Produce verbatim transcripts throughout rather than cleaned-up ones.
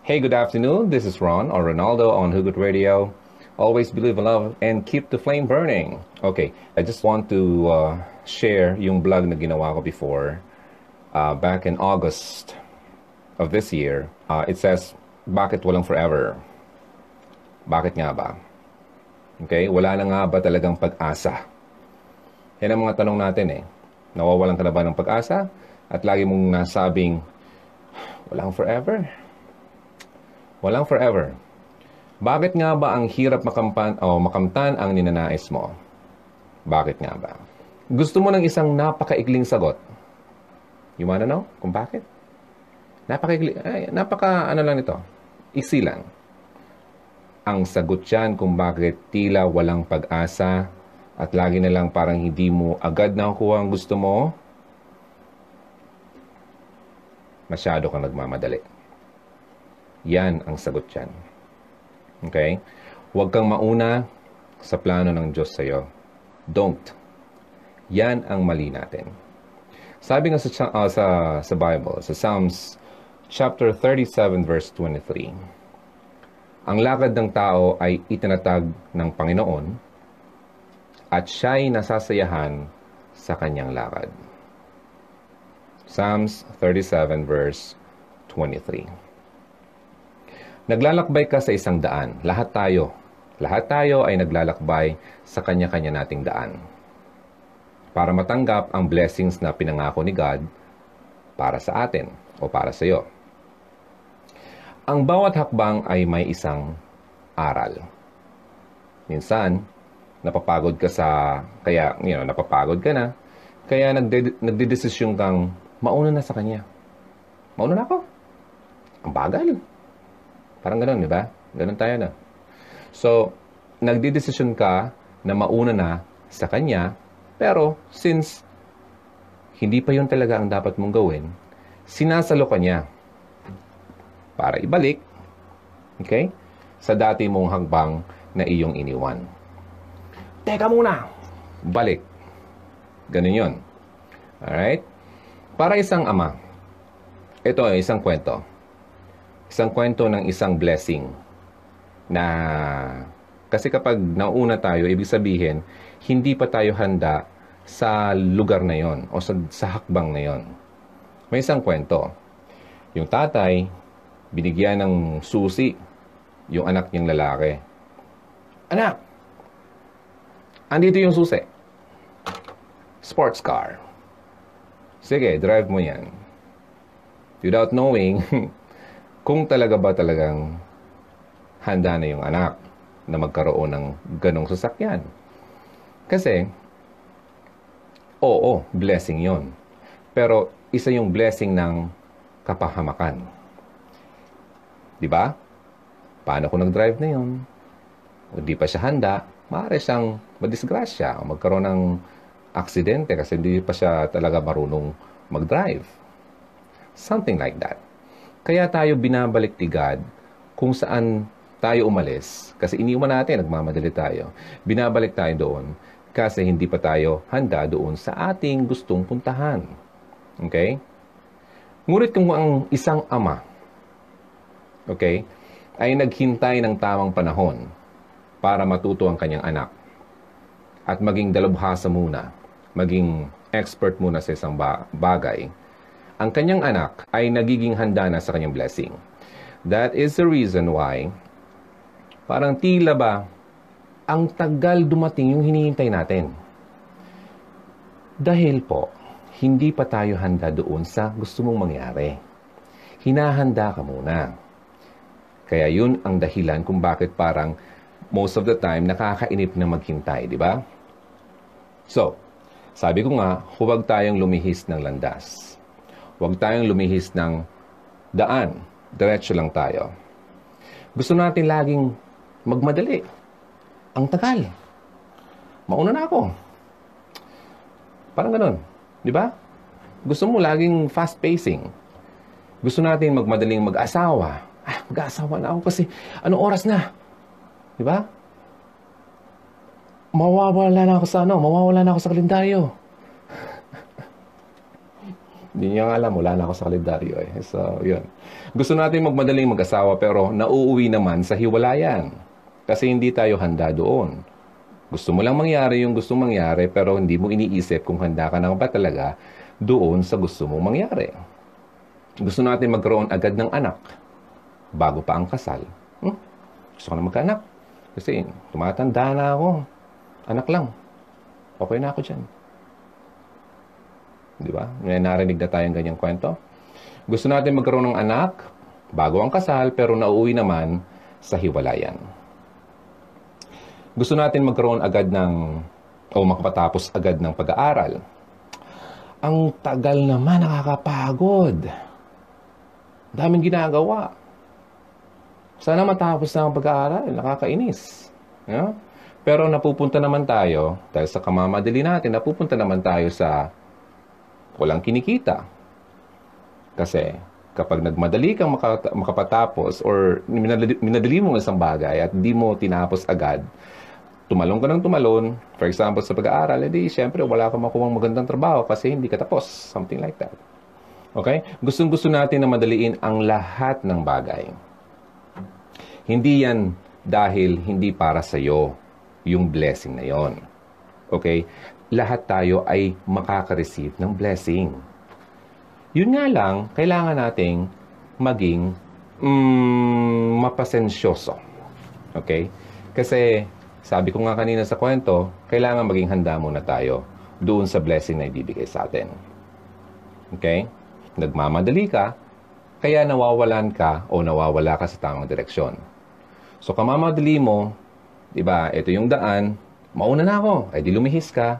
Hey, good afternoon. This is Ron or Ronaldo on Hugot Radio. Always believe in love and keep the flame burning. Okay, I just want to uh, share yung vlog na ginawa ko before uh, back in August of this year. Uh, it says, bakit walang forever? Bakit nga ba? Okay, wala na nga ba talagang pag-asa? Yan ang mga tanong natin eh. Nawawalan ka na ba ng pag-asa? At lagi mong nasabing, walang forever? Walang forever. Bakit nga ba ang hirap makampan o makamtan ang ninanais mo? Bakit nga ba? Gusto mo ng isang napakaikling sagot. You wanna know kung bakit? Napakaikling, ay, napaka ano lang ito. Iksi lang. Ang sagot yan kung bakit tila walang pag-asa at lagi na lang parang hindi mo agad nakukuha ang gusto mo. Masyado kang nagmamadali. Yan ang sagot yan. Okay? Huwag kang mauna sa plano ng Diyos sa'yo. Don't. Yan ang mali natin. Sabi nga sa, uh, sa, sa Bible, sa Psalms chapter thirty-seven verse twenty-three, ang lakad ng tao ay itinatag ng Panginoon at siya'y nasasayahan sa kanyang lakad. Psalms thirty-seven verse twenty-three. Naglalakbay ka sa isang daan. Lahat tayo. Lahat tayo ay naglalakbay sa kanya-kanya nating daan. Para matanggap ang blessings na pinangako ni God para sa atin o para sa iyo. Ang bawat hakbang ay may isang aral. Minsan, napapagod ka sa... Kaya, you know, napapagod ka na. Kaya nagde, nagdedesisyon kang mauna na sa kanya. Mauna na ako. Ang bagal. Parang ganun, di ba? Ganun tayo na. So, nagdidesisyon ka na mauna na sa kanya, pero since hindi pa yun talaga ang dapat mong gawin, sinasalo ka niya para ibalik, okay, sa dati mong hakbang na iyong iniwan. Teka muna! Balik. Ganun yun. Alright? Para isang ama, ito ay isang kwento. Isang kwento ng isang blessing na kasi kapag nauna tayo, ibig sabihin, hindi pa tayo handa sa lugar na yon o sa, sa hakbang na yon. May isang kwento. Yung tatay, binigyan ng susi yung anak niyang lalaki. Anak! Andito yung susi. Sports car. Sige, drive mo yan. Without knowing... kung talaga ba talagang handa na yung anak na magkaroon ng ganong sasakyan. Kasi, oo, blessing yon. Pero, isa yung blessing ng kapahamakan. Diba? Paano kung nag-drive na yun? O di pa siya handa, maaari siyang madisgrasya o magkaroon ng aksidente kasi hindi pa siya talaga marunong mag-drive. Something like that. Kaya tayo binabalik ni God kung saan tayo umalis. Kasi iniwan natin, nagmamadali tayo. Binabalik tayo doon kasi hindi pa tayo handa doon sa ating gustong puntahan. Okay? Ngunit kung ang isang ama, okay, ay naghintay ng tamang panahon para matuto ang kanyang anak at maging dalubhasa muna, maging expert muna sa isang bagay, ang kanyang anak ay nagiging handa na sa kanyang blessing. That is the reason why parang tila ba ang tagal dumating yung hinihintay natin. Dahil po, hindi pa tayo handa doon sa gusto mong mangyari. Hinahanda ka muna. Kaya yun ang dahilan kung bakit parang most of the time nakakainip na maghintay, di ba? So, sabi ko nga, huwag tayong lumihis ng landas. Huwag tayong lumihis ng daan. Diretso lang tayo. Gusto natin laging magmadali. Ang tagal. Mauna na ako. Parang ganun. Di ba? Gusto mo laging fast pacing. Gusto natin magmadaling mag-asawa. Ah, mag-asawa na ako kasi anong oras na? Di ba? Mawawala na ako sa ano? Mawawala na ako sa kalendaryo. Hindi niya alam, wala na ako sa kalendaryo eh. So, yun. Gusto natin magmadaling mag-asawa pero nauuwi naman sa hiwalayan. Kasi hindi tayo handa doon. Gusto mo lang mangyari yung gusto mangyari pero hindi mo iniisip kung handa ka na ba talaga doon sa gusto mong mangyari. Gusto natin magkaroon agad ng anak bago pa ang kasal. Hmm? Gusto ko na magka-anak. Kasi tumatanda na ako. Anak lang. Okay na ako dyan. Di ba? Narinig na tayong ganyang kwento. Gusto natin magkaroon ng anak bago ang kasal pero nauwi naman sa hiwalayan. Gusto natin magkaroon agad ng o makapatapos agad ng pag-aaral. Ang tagal naman, nakakapagod. Daming ginagawa. Sana matapos na ang pag-aaral, nakakainis. Yeah? Pero napupunta naman tayo, dahil sa kamamadali natin, napupunta naman tayo sa walang kinikita. Kasi kapag nagmadali kang makapatapos or minadali mo ng isang bagay at di mo tinapos agad, tumalon ka ng tumalon, for example, sa pag-aaral, edi siyempre wala kang makuha ng magandang trabaho kasi hindi ka tapos. Something like that. Okay? Gustong-gusto natin na madaliin ang lahat ng bagay. Hindi yan dahil hindi para sa'yo yung blessing na yon. Okay? Lahat tayo ay makaka-receive ng blessing. Yun nga lang, kailangan nating maging mm, mapasensyoso. Okay? Kasi, sabi ko nga kanina sa kwento, kailangan maging handa muna tayo doon sa blessing na ibibigay sa atin. Okay? Nagmamadali ka, kaya nawawalan ka o nawawala ka sa tamang direksyon. So, kamamadali mo, diba, ito yung daan, mauna na ako, ay di lumihis ka,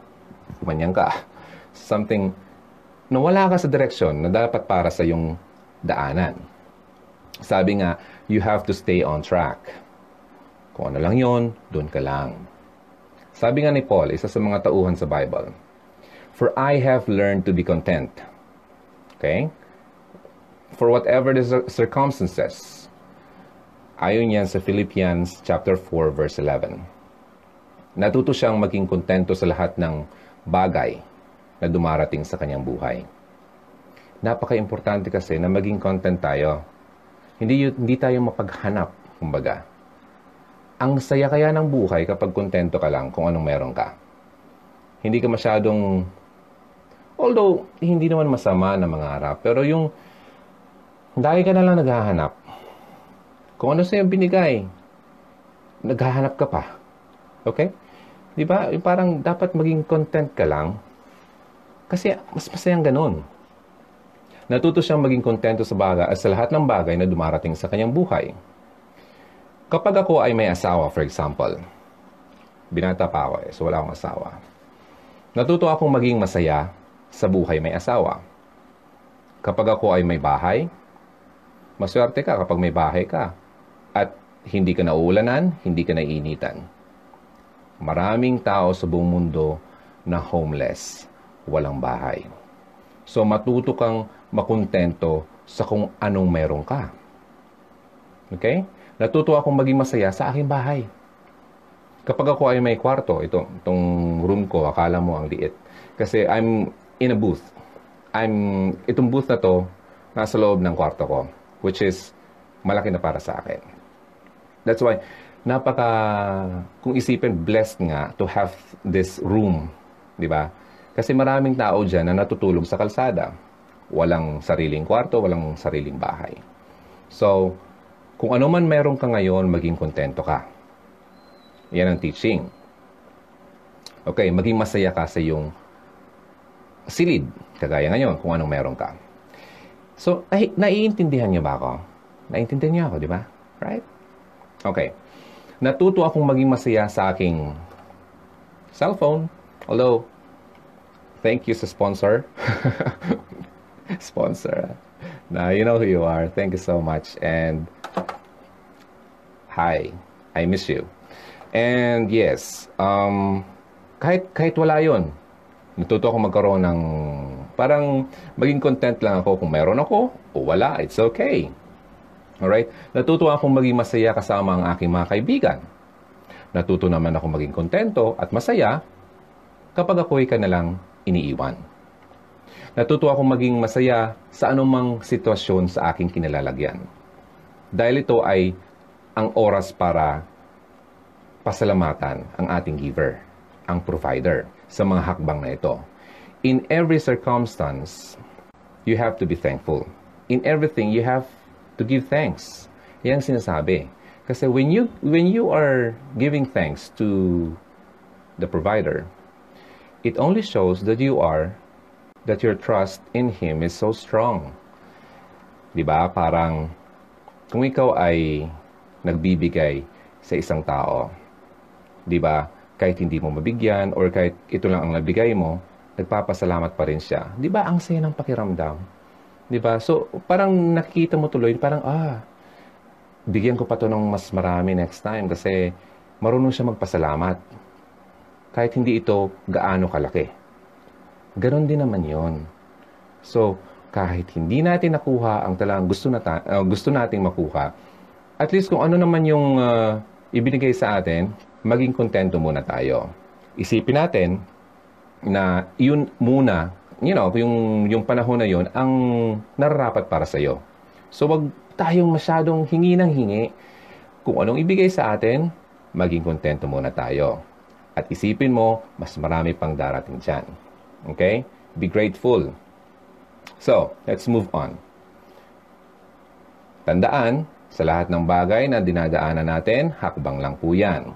kumanyang ka. Something, nawala ka sa direksyon na dapat para sa yung daanan. Sabi nga, you have to stay on track. Kung ano lang yon, doon ka lang. Sabi nga ni Paul, isa sa mga tauhan sa Bible, for I have learned to be content. Okay? For whatever the circumstances. Ayon yan sa Philippians chapter four, verse eleven. Natuto siyang maging kontento sa lahat ng bagay na dumarating sa kanyang buhay. Napaka-importante kasi na maging content tayo. Hindi, hindi tayo mapaghanap, kumbaga. Ang saya kaya ng buhay kapag kontento ka lang kung anong meron ka. Hindi ka masyadong, although hindi naman masama na mangarap, pero yung dahil ka na lang naghahanap. Kung ano sa'yo binigay, naghahanap ka pa. Okay? Di ba? Parang dapat maging content ka lang. Kasi mas masayang ganun. Natuto siyang maging kontento sa bagay at sa lahat ng bagay na dumarating sa kanyang buhay. Kapag ako ay may asawa, for example, binata pa ako eh, so wala akong asawa. Natuto akong maging masaya sa buhay may asawa. Kapag ako ay may bahay, maswerte ka kapag may bahay ka. At hindi ka nauulanan, hindi ka naiinitan. Maraming tao sa buong mundo na homeless, walang bahay. So matuto kang makontento sa kung anong meron ka. Okay? Natuto akong maging masaya sa aking bahay. Kapag ako ay may kwarto, ito, itong room ko, akala mo ang liit. Kasi I'm in a booth. I'm, itong booth na to, nasa loob ng kwarto ko. Which is, malaki na para sa akin. That's why, napaka, kung isipin, blessed nga to have this room. Diba? Kasi maraming tao dyan na natutulog sa kalsada. Walang sariling kwarto, walang sariling bahay. So, kung ano man meron ka ngayon, maging kontento ka. Yan ang teaching. Okay, maging masaya ka sa iyong silid, kagaya ngayon, kung anong meron ka. So, nai- naiintindihan niyo ba ako? Naiintindihan niyo ako, di ba? Right? Okay. Natuto akong maging masaya sa aking cellphone. Although, thank you sa sponsor. Sponsor. Now, you know who you are. Thank you so much. And, hi, I miss you. And yes, um, kahit, kahit wala yun, natuto ako magkaroon ng, parang maging content lang ako kung meron ako o wala, it's okay. Alright? Natuto akong maging masaya kasama ang aking mga kaibigan. Natuto naman ako maging kontento at masaya kapag ako'y ka nalang iniiwan. Natutuwa akong maging masaya sa anumang sitwasyon sa aking kinalalagyan. Dahil ito ay ang oras para pasalamatan ang ating giver, ang provider, sa mga hakbang na ito. In every circumstance, you have to be thankful. In everything, you have to give thanks. Yan sinasabi. Kasi when you, when you are giving thanks to the provider, it only shows that you are, that your trust in Him is so strong. Diba? Parang kung ikaw ay nagbibigay sa isang tao, diba? Kahit hindi mo mabigyan or kahit ito lang ang nabigay mo, nagpapasalamat pa rin siya. Diba? Ang saya ng pakiramdam. Diba? So, parang nakikita mo tuloy, parang, ah, bigyan ko pa to ng mas marami next time kasi marunong siya magpasalamat. Kahit hindi ito gaano kalaki. Ganon din naman yon. So, kahit hindi natin nakuha ang talagang gusto, nata, uh, gusto nating makuha, at least kung ano naman yung uh, ibinigay sa atin, maging kontento muna tayo. Isipin natin na yun muna, you know, yung, yung panahon na yun, ang nararapat para sa'yo. So, wag tayong masyadong hingi ng hingi. Kung anong ibigay sa atin, maging kontento muna tayo. At isipin mo, mas marami pang darating dyan. Okay? Be grateful. So, let's move on. Tandaan, sa lahat ng bagay na dinadaanan natin, hakbang lang po yan.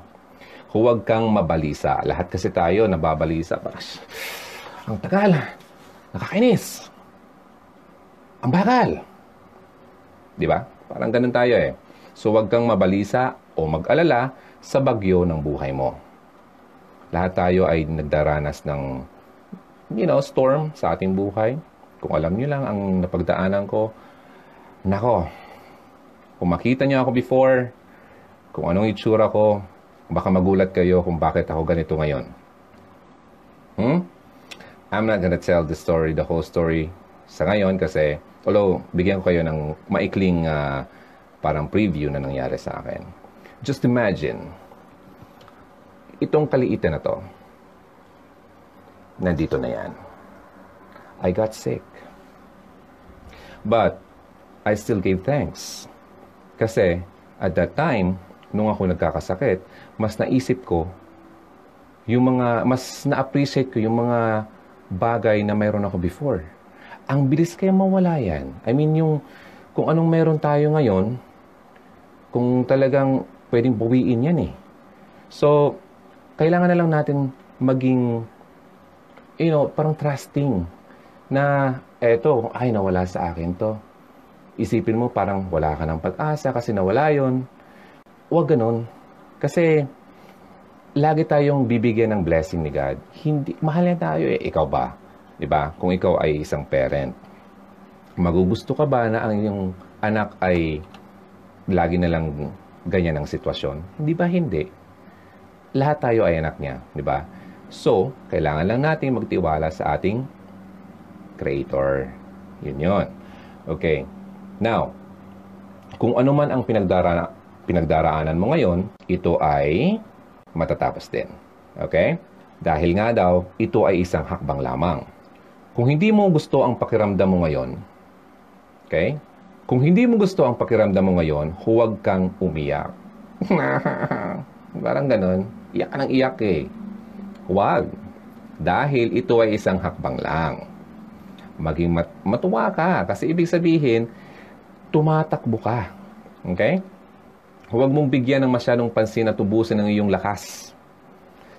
Huwag kang mabalisa. Lahat kasi tayo nababalisa. Ang tagal. Nakakainis. Ang bakal. Diba? Parang ganun tayo eh. So, huwag kang mabalisa o mag-alala sa bagyo ng buhay mo. Lahat tayo ay nagdaranas ng, you know, storm sa ating buhay. Kung alam nyo lang ang napagdaanan ko, nako, kung makita nyo ako before, kung anong itsura ko, baka magulat kayo kung bakit ako ganito ngayon. Hmm? I'm not gonna tell the story, the whole story sa ngayon kasi, although, bigyan ko kayo ng maikling uh, parang preview na nangyari sa akin. Just imagine, itong kaliitan na to, nandito na yan. I got sick. But, I still gave thanks. Kasi, at that time, nung ako nagkakasakit, mas naisip ko yung mga, mas na-appreciate ko yung mga bagay na mayroon ako before. Ang bilis kaya mawala yan. I mean, yung kung anong meron tayo ngayon, kung talagang pwedeng buwiin yan eh. So, kailangan na lang natin maging, you know, parang trusting na eto, ay nawala sa akin to. Isipin mo parang wala ka ng pag-asa kasi nawala yun. Huwag ganun. Kasi, lagi tayong bibigyan ng blessing ni God. Hindi, mahal na tayo eh. Ikaw ba? Diba? Kung ikaw ay isang parent, magugusto ka ba na ang iyong anak ay lagi na lang ganyan ang sitwasyon? Hindi ba hindi? Lahat tayo ay anak niya. Diba? So, kailangan lang natin magtiwala sa ating Creator. Yun yun. Okay. Now, kung ano man ang pinagdarana pinagdaraanan mo ngayon, ito ay matatapos din. Okay? Dahil nga daw, ito ay isang hakbang lamang. Kung hindi mo gusto ang pakiramdam mo ngayon, okay? Kung hindi mo gusto ang pakiramdam mo ngayon, huwag kang umiyak. Parang ganun. Iyak ka ng iyak eh. Huwag. Dahil ito ay isang hakbang lang. Maging mat- matuwa ka. Kasi ibig sabihin, tumatakbo ka. Okay? Huwag mong bigyan ng masyadong pansin at tubusin ang iyong lakas.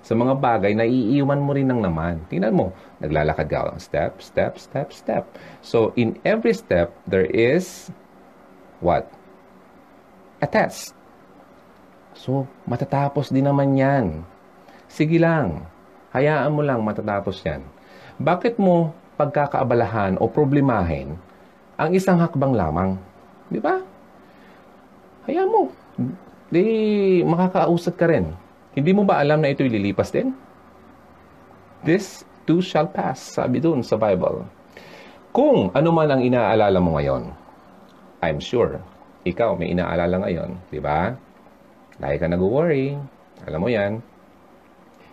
Sa mga bagay, naiiwan mo rin ng naman. Tingnan mo, naglalakad ka. Step, step, step, step. So, in every step, there is what? A test. So, matatapos din naman yan. Sige lang. Hayaan mo lang matatapos yan. Bakit mo pagkakaabalahan o problemahin ang isang hakbang lamang? Di ba? Hayaan mo. Di, makakausap ka rin. Hindi mo ba alam na ito'y lilipas din? This too shall pass, sabi dun sa Bible. Kung ano man ang inaalala mo ngayon, I'm sure, ikaw may inaalala ngayon, di ba? Lagi ka nag-worry, alam mo yan,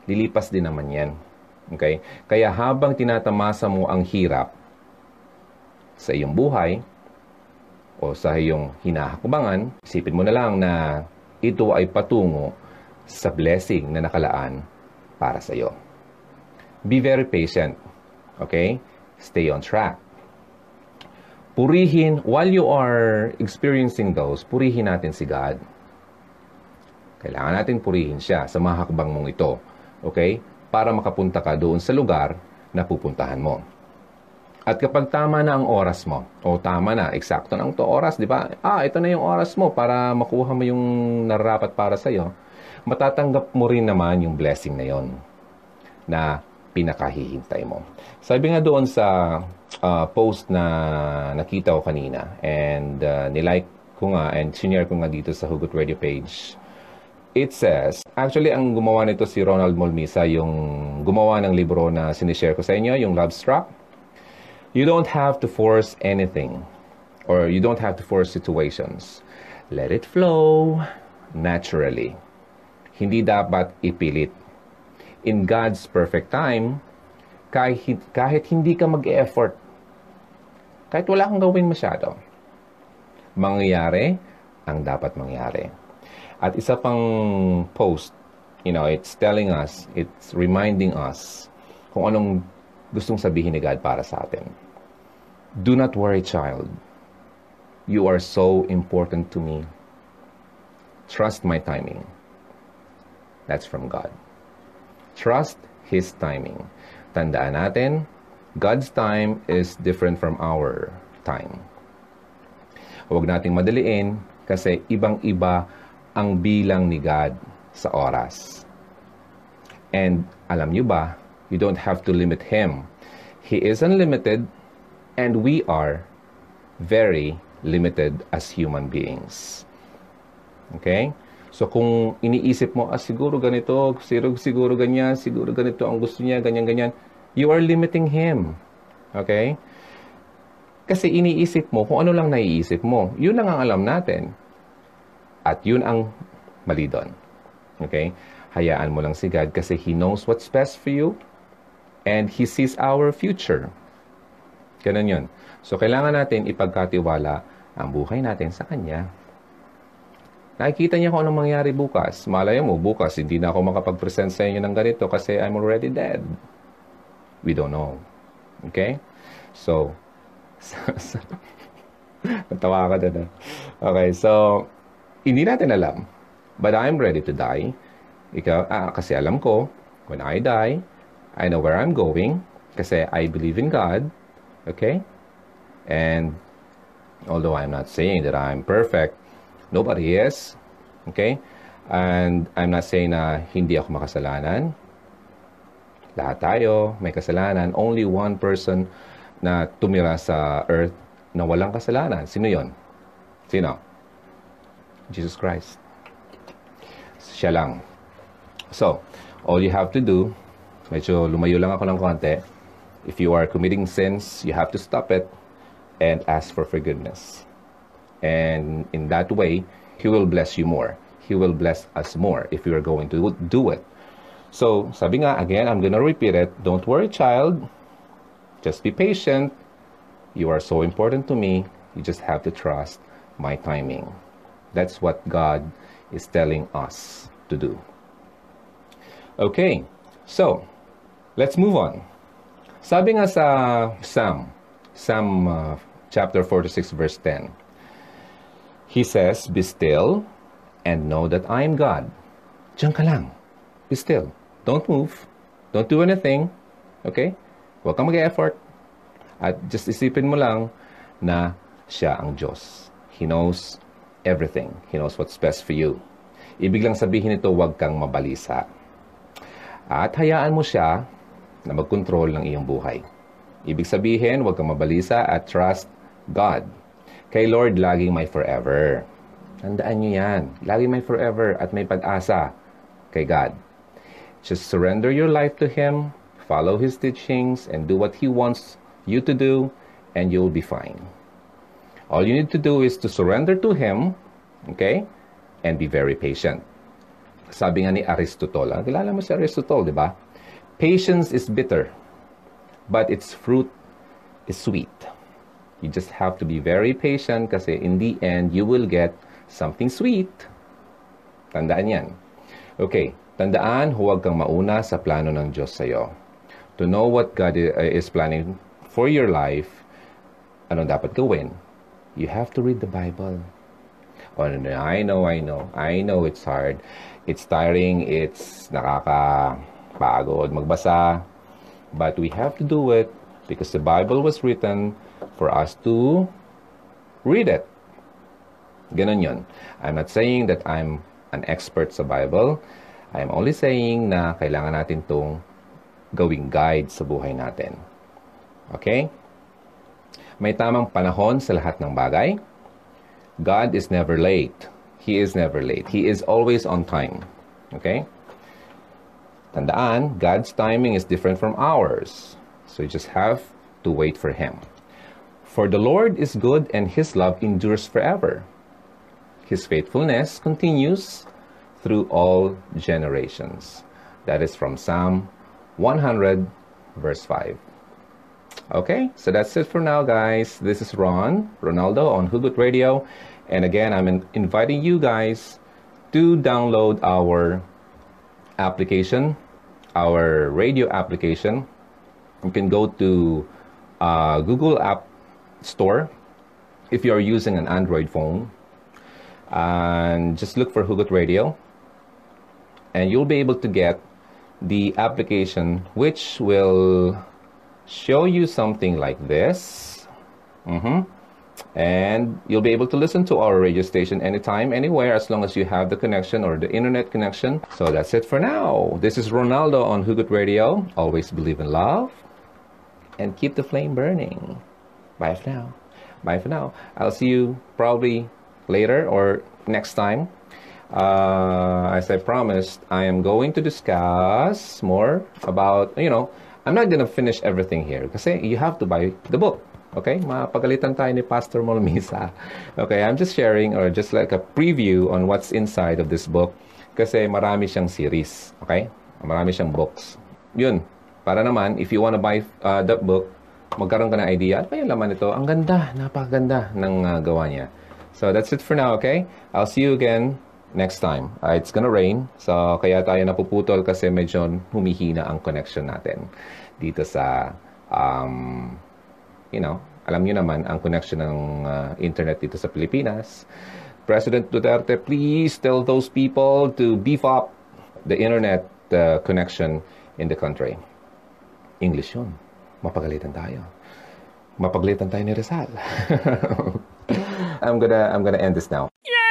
lilipas din naman yan. Okay? Kaya habang tinatamasa mo ang hirap, sa iyong buhay o sa iyong hinahakbangan, isipin mo na lang na ito ay patungo sa blessing na nakalaan para sa iyo. Be very patient. Okay? Stay on track. Purihin, while you are experiencing those, purihin natin si God. Kailangan natin purihin siya sa mga hakbang mong ito. Okay? Para makapunta ka doon sa lugar na pupuntahan mo. At kapag tama na ang oras mo, o tama na, eksakto na ang to oras, di ba? Ah, ito na yung oras mo para makuha mo yung nararapat para sa'yo. Matatanggap mo rin naman yung blessing na yon na pinakahihintay mo. Sabi nga doon sa uh, post na nakita ko kanina, and uh, nilike ko nga, and sinare ko nga dito sa Hugot Radio page, it says, actually, ang gumawa nito si Ronald Molmisa, yung gumawa ng libro na sinishare ko sa inyo, yung Love Strap. You don't have to force anything, or you don't have to force situations. Let it flow naturally. Hindi dapat ipilit. In God's perfect time, kahit, kahit hindi ka mag-effort, kahit wala kang gawin masyado, mangyayari ang dapat mangyari. At isa pang post, you know, it's telling us, it's reminding us kung anong gustong sabihin ni God para sa atin. Do not worry, child. You are so important to me. Trust my timing. That's from God. Trust His timing. Tandaan natin, God's time is different from our time. Huwag nating madaliin kasi ibang-iba ang bilang ni God sa oras. And alam nyo ba, you don't have to limit Him. He is unlimited and we are very limited as human beings. Okay? So kung iniisip mo, ah, siguro ganito, siguro, siguro ganyan, siguro ganito ang gusto niya, ganyan-ganyan, you are limiting Him. Okay? Kasi iniisip mo kung ano lang naiisip mo. Yun lang ang alam natin. At yun ang mali doon. Okay? Hayaan mo lang si God kasi He knows what's best for you and He sees our future. Ganun yun. So, kailangan natin ipagkatiwala ang buhay natin sa Kanya. Nakikita niya kung anong mangyari bukas. Malay mo, bukas, hindi na ako makapag-present sa inyo ng ganito kasi I'm already dead. We don't know. Okay? So, natawa ka na. Okay, so, hindi natin alam. But I'm ready to die. Ikaw, ah, kasi alam ko, when I die, I know where I'm going kasi I believe in God. Okay? And although I'm not saying that I'm perfect, nobody is. Okay? And I'm not saying na hindi ako makasalanan. Lahat tayo may kasalanan. Only one person na tumira sa earth na walang kasalanan. Sino yon? Sino? Jesus Christ. Siya lang. So, all you have to do, medyo lumayo lang ako ng konti, if you are committing sins, you have to stop it and ask for forgiveness. And in that way, He will bless you more. He will bless us more if you are going to do it. So, sabi nga, again, I'm gonna repeat it. Don't worry, child. Just be patient. You are so important to me. You just have to trust my timing. That's what God is telling us to do. Okay, so, let's move on. Sabi nga sa Psalm, Psalm uh, chapter forty-six verse ten, He says, be still and know that I am God. Diyan ka lang. Be still. Don't move. Don't do anything. Okay? Huwag kang mag-effort. At just isipin mo lang na siya ang Diyos. He knows everything. He knows what's best for you. Ibig lang sabihin ito, huwag kang mabalisa. At hayaan mo siya na mag-control ng iyong buhay. Ibig sabihin, huwag kang mabalisa at trust God. Kay Lord, laging may forever. Tandaan nyo yan. Laging may forever at may pag-asa kay God. Just surrender your life to Him, follow His teachings, and do what He wants you to do, and you'll be fine. All you need to do is to surrender to Him, okay, and be very patient. Sabi nga ni Aristotle, ah, kilala mo si Aristotle, di ba? Patience is bitter, but its fruit is sweet. You just have to be very patient kasi in the end, you will get something sweet. Tandaan yan. Okay, tandaan, huwag kang mauna sa plano ng Diyos sa'yo. To know what God is planning for your life, ano dapat gawin? You have to read the Bible. Oh, I know, I know, I know it's hard. It's tiring, it's nakakapagod magbasa. But we have to do it because the Bible was written for us to read it. Ganon yun. I'm not saying that I'm an expert sa Bible. I'm only saying na kailangan natin itong gawing guide sa buhay natin. Okay? May tamang panahon sa lahat ng bagay. God is never late. He is never late. He is always on time. Okay? Tandaan, God's timing is different from ours. So you just have to wait for Him. For the Lord is good and His love endures forever. His faithfulness continues through all generations. That is from Psalm one hundred, verse five. Okay, so that's it for now, guys. This is Ron, Ronaldo on Hugot Radio. And again, I'm in inviting you guys to download our application, our radio application. You can go to uh, Google App Store if you are using an Android phone. And just look for Hugot Radio. And you'll be able to get the application, which will show you something like this. Mm-hmm. And you'll be able to listen to our radio station anytime, anywhere, as long as you have the connection or the internet connection. So that's it for now. This is Ronaldo on Hugot Radio. Always believe in love and keep the flame burning. Bye for now. Bye for now. I'll see you probably later or next time. Uh, as I promised, I am going to discuss more about, you know, I'm not gonna finish everything here kasi you have to buy the book. Okay? Mapagalitan tayo ni Pastor Molmisa. Okay, I'm just sharing or just like a preview on what's inside of this book kasi marami siyang series. Okay? Marami siyang books. Yun. Para naman, if you wanna buy uh, that book, magkaroon ka ng idea. Ano ba yung laman nito? Ang ganda. Napakaganda ng uh, gawa niya. So that's it for now, okay? I'll see you again next time. Uh, it's gonna rain. So, kaya tayo napuputol kasi medyo humihina ang connection natin dito sa, um, you know, alam nyo naman ang connection ng uh, internet dito sa Pilipinas. President Duterte, please tell those people to beef up the internet uh, connection in the country. English yun. Mapagalitan tayo. Mapagalitan tayo ni Rizal. I'm gonna, I'm gonna end this now. Yeah!